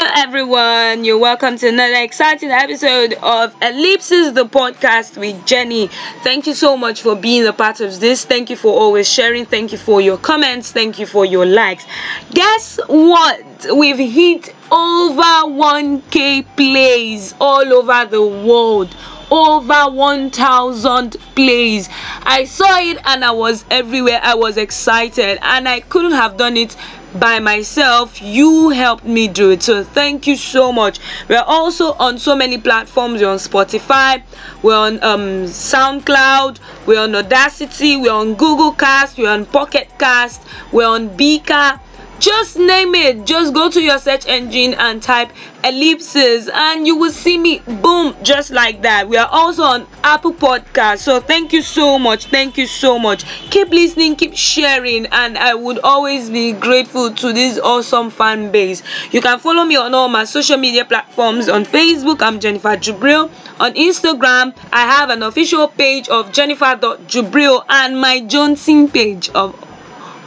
Hello everyone, you're welcome to another exciting episode of Ellipses, the podcast with Jenny. Thank you so much for being a part of this. Thank you for always sharing. Thank you for your comments. Thank you for your likes. Guess what? We've hit over 1,000 plays all over the world. Over 1,000 plays. I saw it and I was everywhere. I was excited and I couldn't have done it by myself. You helped me do it, so thank you so much. We're also on so many platforms. We're on Spotify, we're on SoundCloud, we're on Audacity, we're on Google Cast, we're on Pocket Cast, we're on Beaker. Just name it. Just go to your search engine and type Ellipses and you will see me, boom, just like that. We are also on Apple Podcast, so thank you so much. Thank you so much. Keep listening, keep sharing, and I would always be grateful to this awesome fan base. You can follow me on all my social media platforms. On Facebook, I'm Jennifer Jubril. On Instagram, I have an official page of Jennifer.Jubril and my Johnson page of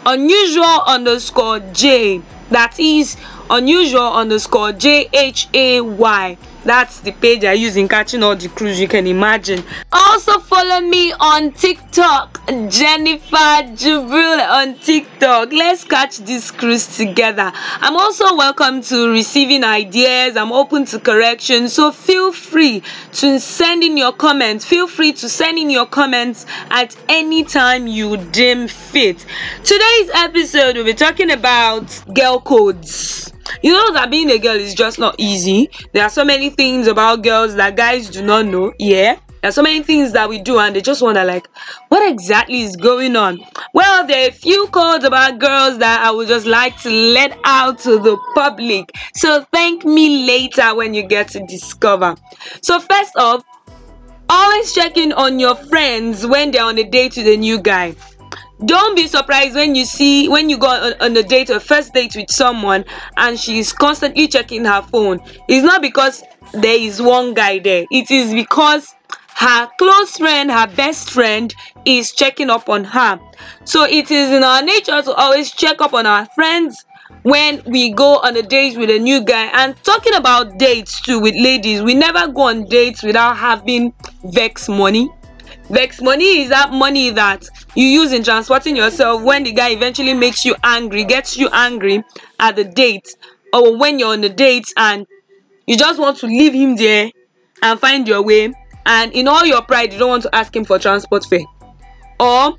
unusual_J, that is unusual_JHAY. That's the page I use in catching all the crews, you can imagine. Also follow me on TikTok, Jennifer Jubril on TikTok. Let's catch these crews together. I'm also welcome to receiving ideas. I'm open to correction, so feel free to send in your comments. Feel free to send in your comments at any time you deem fit. Today's episode, we'll be talking about girl codes. You know that being a girl is just not easy. There are so many things about girls that guys do not know. Yeah, there are so many things that we do and they just wonder, like, what exactly is going on? Well, there are a few codes about girls that I would just like to let out to the public, so thank me later when you get to discover. So first off, always check in on your friends when they're on a date with a new guy. Don't be surprised when you go on a date, a first date with someone, and she's constantly checking her phone. It's not because there is one guy there. It is because her close friend, her best friend, is checking up on her. So it is in our nature to always check up on our friends when we go on a date with a new guy. And talking about dates too, with ladies, we never go on dates without having vex money. Vex money is that money that you use in transporting yourself when the guy eventually makes you angry, gets you angry at the date, or when you're on the date and you just want to leave him there and find your way, and in all your pride you don't want to ask him for transport fare. Or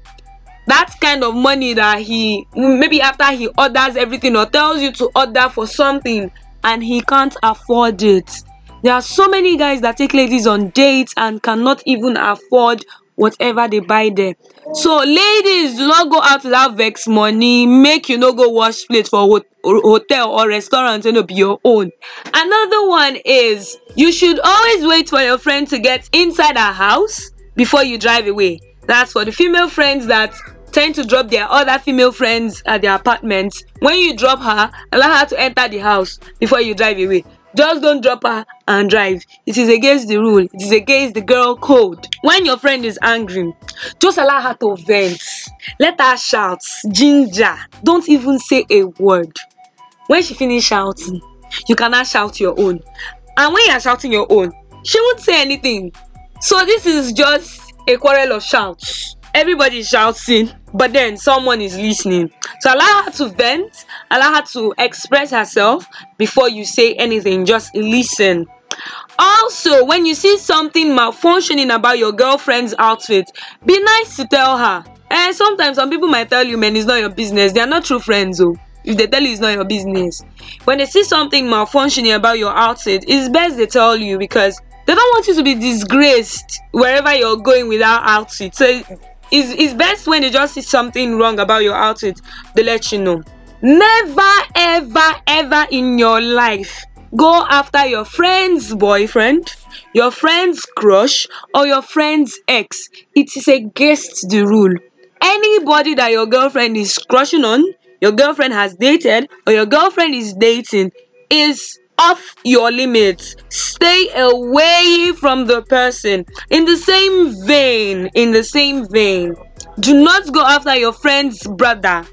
that kind of money that he, maybe after he orders everything or tells you to order for something and he can't afford it. There are so many guys that take ladies on dates and cannot even afford whatever they buy there. So ladies, do not go out without vex money. Make you no go wash plate for hotel or restaurant, and it'll be your own. Another one is, you should always wait for your friend to get inside her house before you drive away. That's for the female friends that tend to drop their other female friends at their apartments. When you drop her, allow her to enter the house before you drive away. Just don't drop her and drive. It is against the rule. It is against the girl code. When your friend is angry, just allow her to vent. Let her shout. Ginger. Don't even say a word. When she finishes shouting, you cannot shout your own. And when you are shouting your own, she won't say anything. So this is just a quarrel of shouts. Everybody is shouting, but then someone is listening. So allow her to vent, allow her to express herself before you say anything. Just listen. Also, when you see something malfunctioning about your girlfriend's outfit, be nice to tell her. And sometimes some people might tell you, man, it's not your business. They are not true friends, though. If they tell you it's not your business, when they see something malfunctioning about your outfit, it's best they tell you, because they don't want you to be disgraced wherever you're going without outfit. So it's best when they just see something wrong about your outfit, they let you know. Never, ever, ever in your life go after your friend's boyfriend, your friend's crush, or your friend's ex. It is against the rule. Anybody that your girlfriend is crushing on, your girlfriend has dated, or your girlfriend is dating, is off your limits. Stay away from the person. In the same vein, do not go after your friend's brother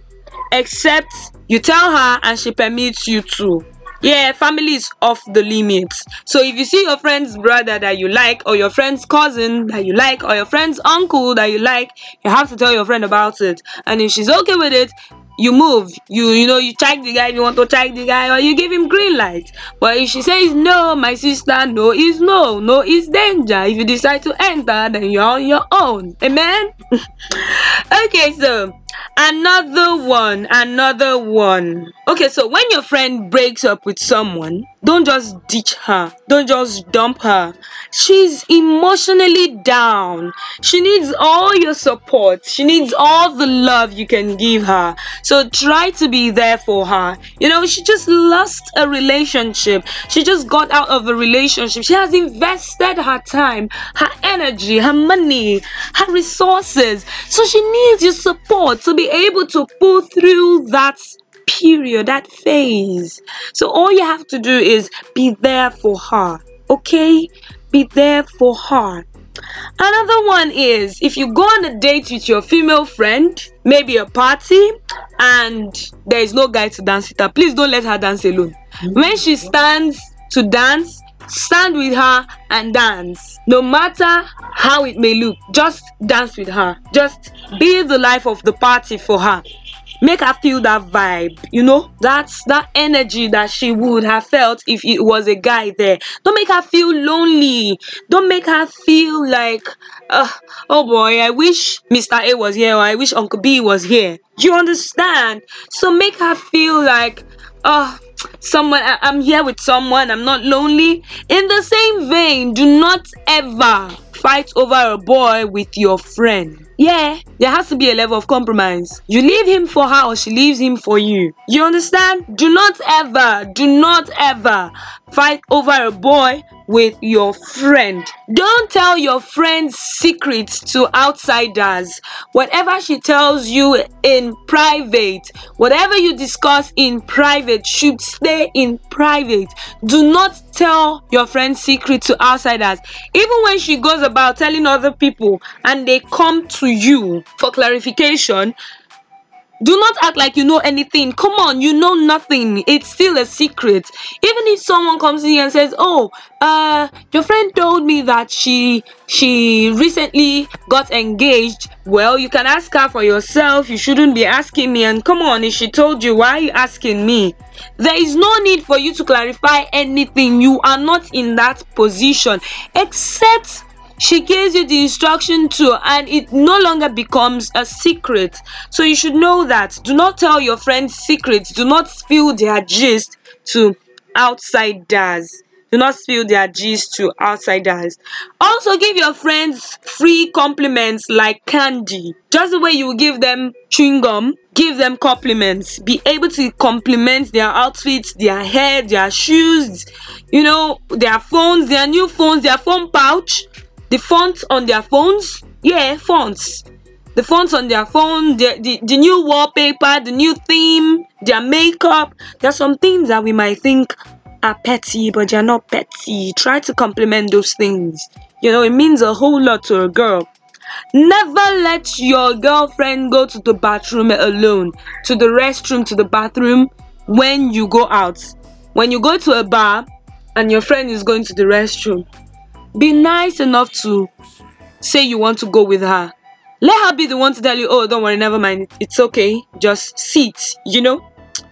except you tell her and she permits you to. Yeah, family is off the limits. So if you see your friend's brother that you like, or your friend's cousin that you like, or your friend's uncle that you like, you have to tell your friend about it. And if she's okay with it, you move. You check the guy if you want to check the guy, or you give him green light. But if she says no, my sister, no is no, no is danger. If you decide to enter, then you're on your own. Amen. Okay, so another one. Okay, so when your friend breaks up with someone, don't just ditch her, don't just dump her. She's emotionally down. She needs all your support. She needs all the love you can give her. So try to be there for her. She just lost a relationship. She just got out of a relationship. She has invested her time, her energy, her money, her resources. So she needs your support to be able to pull through that period, that phase. So all you have to do is be there for her. Okay? Be there for her. Another one is, if you go on a date with your female friend, maybe a party, and there is no guy to dance with her, please don't let her dance alone. When she stands to dance, stand with her and dance. No matter how it may look, just dance with her. Just be the life of the party for her. Make her feel that vibe, that's that energy that she would have felt if it was a guy there. Don't make her feel lonely. Don't make her feel like, oh boy, I wish Mr. A was here, or I wish Uncle B was here. Do you understand? So make her feel like, someone, I'm here with someone, I'm not lonely. In the same vein, do not ever fight over a boy with your friend. Yeah, there has to be a level of compromise. You leave him for her, or she leaves him for you. You understand? Do not ever fight over a boy with your friend. Don't tell your friend's secrets to outsiders. Whatever she tells you in private, whatever you discuss in private should stay in private. Do not tell your friend's secret to outsiders. Even when she goes about telling other people and they come to you for clarification, do not act like you know anything. Come on, you know nothing. It's still a secret. Even if someone comes in and says, your friend told me that she recently got engaged. Well, you can ask her for yourself. You shouldn't be asking me. And come on, if she told you, why are you asking me? There is no need for you to clarify anything. You are not in that position, except she gives you the instruction to, and it no longer becomes a secret. So you should know that. Do not tell your friends secrets. Do not spill their gist to outsiders. Do not spill their gist to outsiders. Also, give your friends free compliments like candy. Just the way you give them chewing gum, give them compliments. Be able to compliment their outfits, their hair, their shoes, their phones, their new phones, their phone pouch. The fonts on their phones, the fonts on their phone, the new wallpaper, the new theme, their makeup. There are some things that we might think are petty, but they are not petty. Try to compliment those things. It means a whole lot to a girl. Never let your girlfriend go to the bathroom alone, to the restroom, to the bathroom when you go out. When you go to a bar and your friend is going to the restroom, be nice enough to say you want to go with her. Let her be the one to tell you, oh, don't worry, never mind, it's okay, just sit,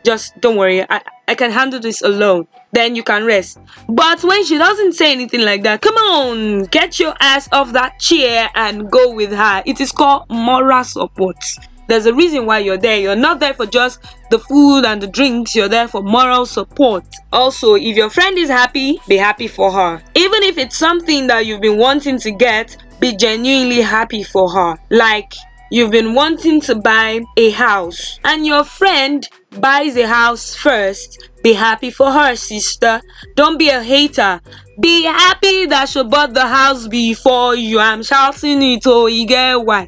just don't worry, I can handle this alone. Then you can rest. But when she doesn't say anything like that, come on, get your ass off that chair and go with her. It is called moral support. There's a reason why you're there. You're not there for just the food and the drinks. You're there for moral support. Also, if your friend is happy, be happy for her. Even if it's something that you've been wanting to get, be genuinely happy for her. Like, you've been wanting to buy a house and your friend buys a house first. Be happy for her, sister. Don't be a hater. Be happy that she bought the house before you. I'm shouting it, oh, you get why.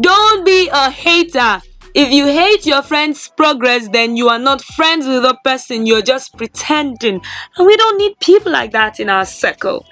Don't be a hater. If you hate your friend's progress, then you are not friends with the person. You're just pretending. And we don't need people like that in our circle.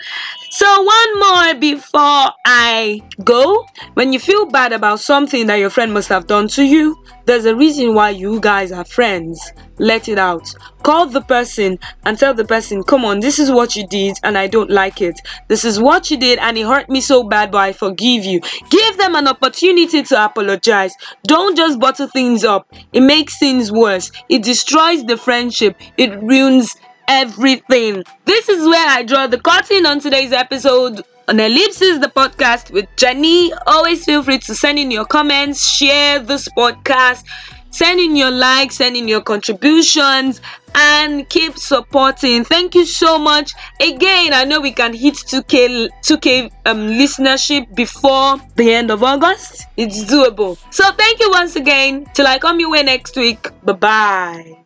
So one more before I go. When you feel bad about something that your friend must have done to you, there's a reason why you guys are friends. Let it out. Call the person and tell the person, come on, this is what you did and I don't like it. This is what you did and it hurt me so bad, but I forgive you. Give them an opportunity to apologize. Don't just bottle things up. It makes things worse. It destroys the friendship. It ruins everything. This is where I draw the curtain on today's episode on Ellipses, the podcast with Jenny. Always feel free to send in your comments, share this podcast, send in your likes, send in your contributions, and keep supporting. Thank you so much. Again, I know we can hit 2K listenership before the end of August. It's doable. So thank you once again. Till I come your way next week. Bye-bye.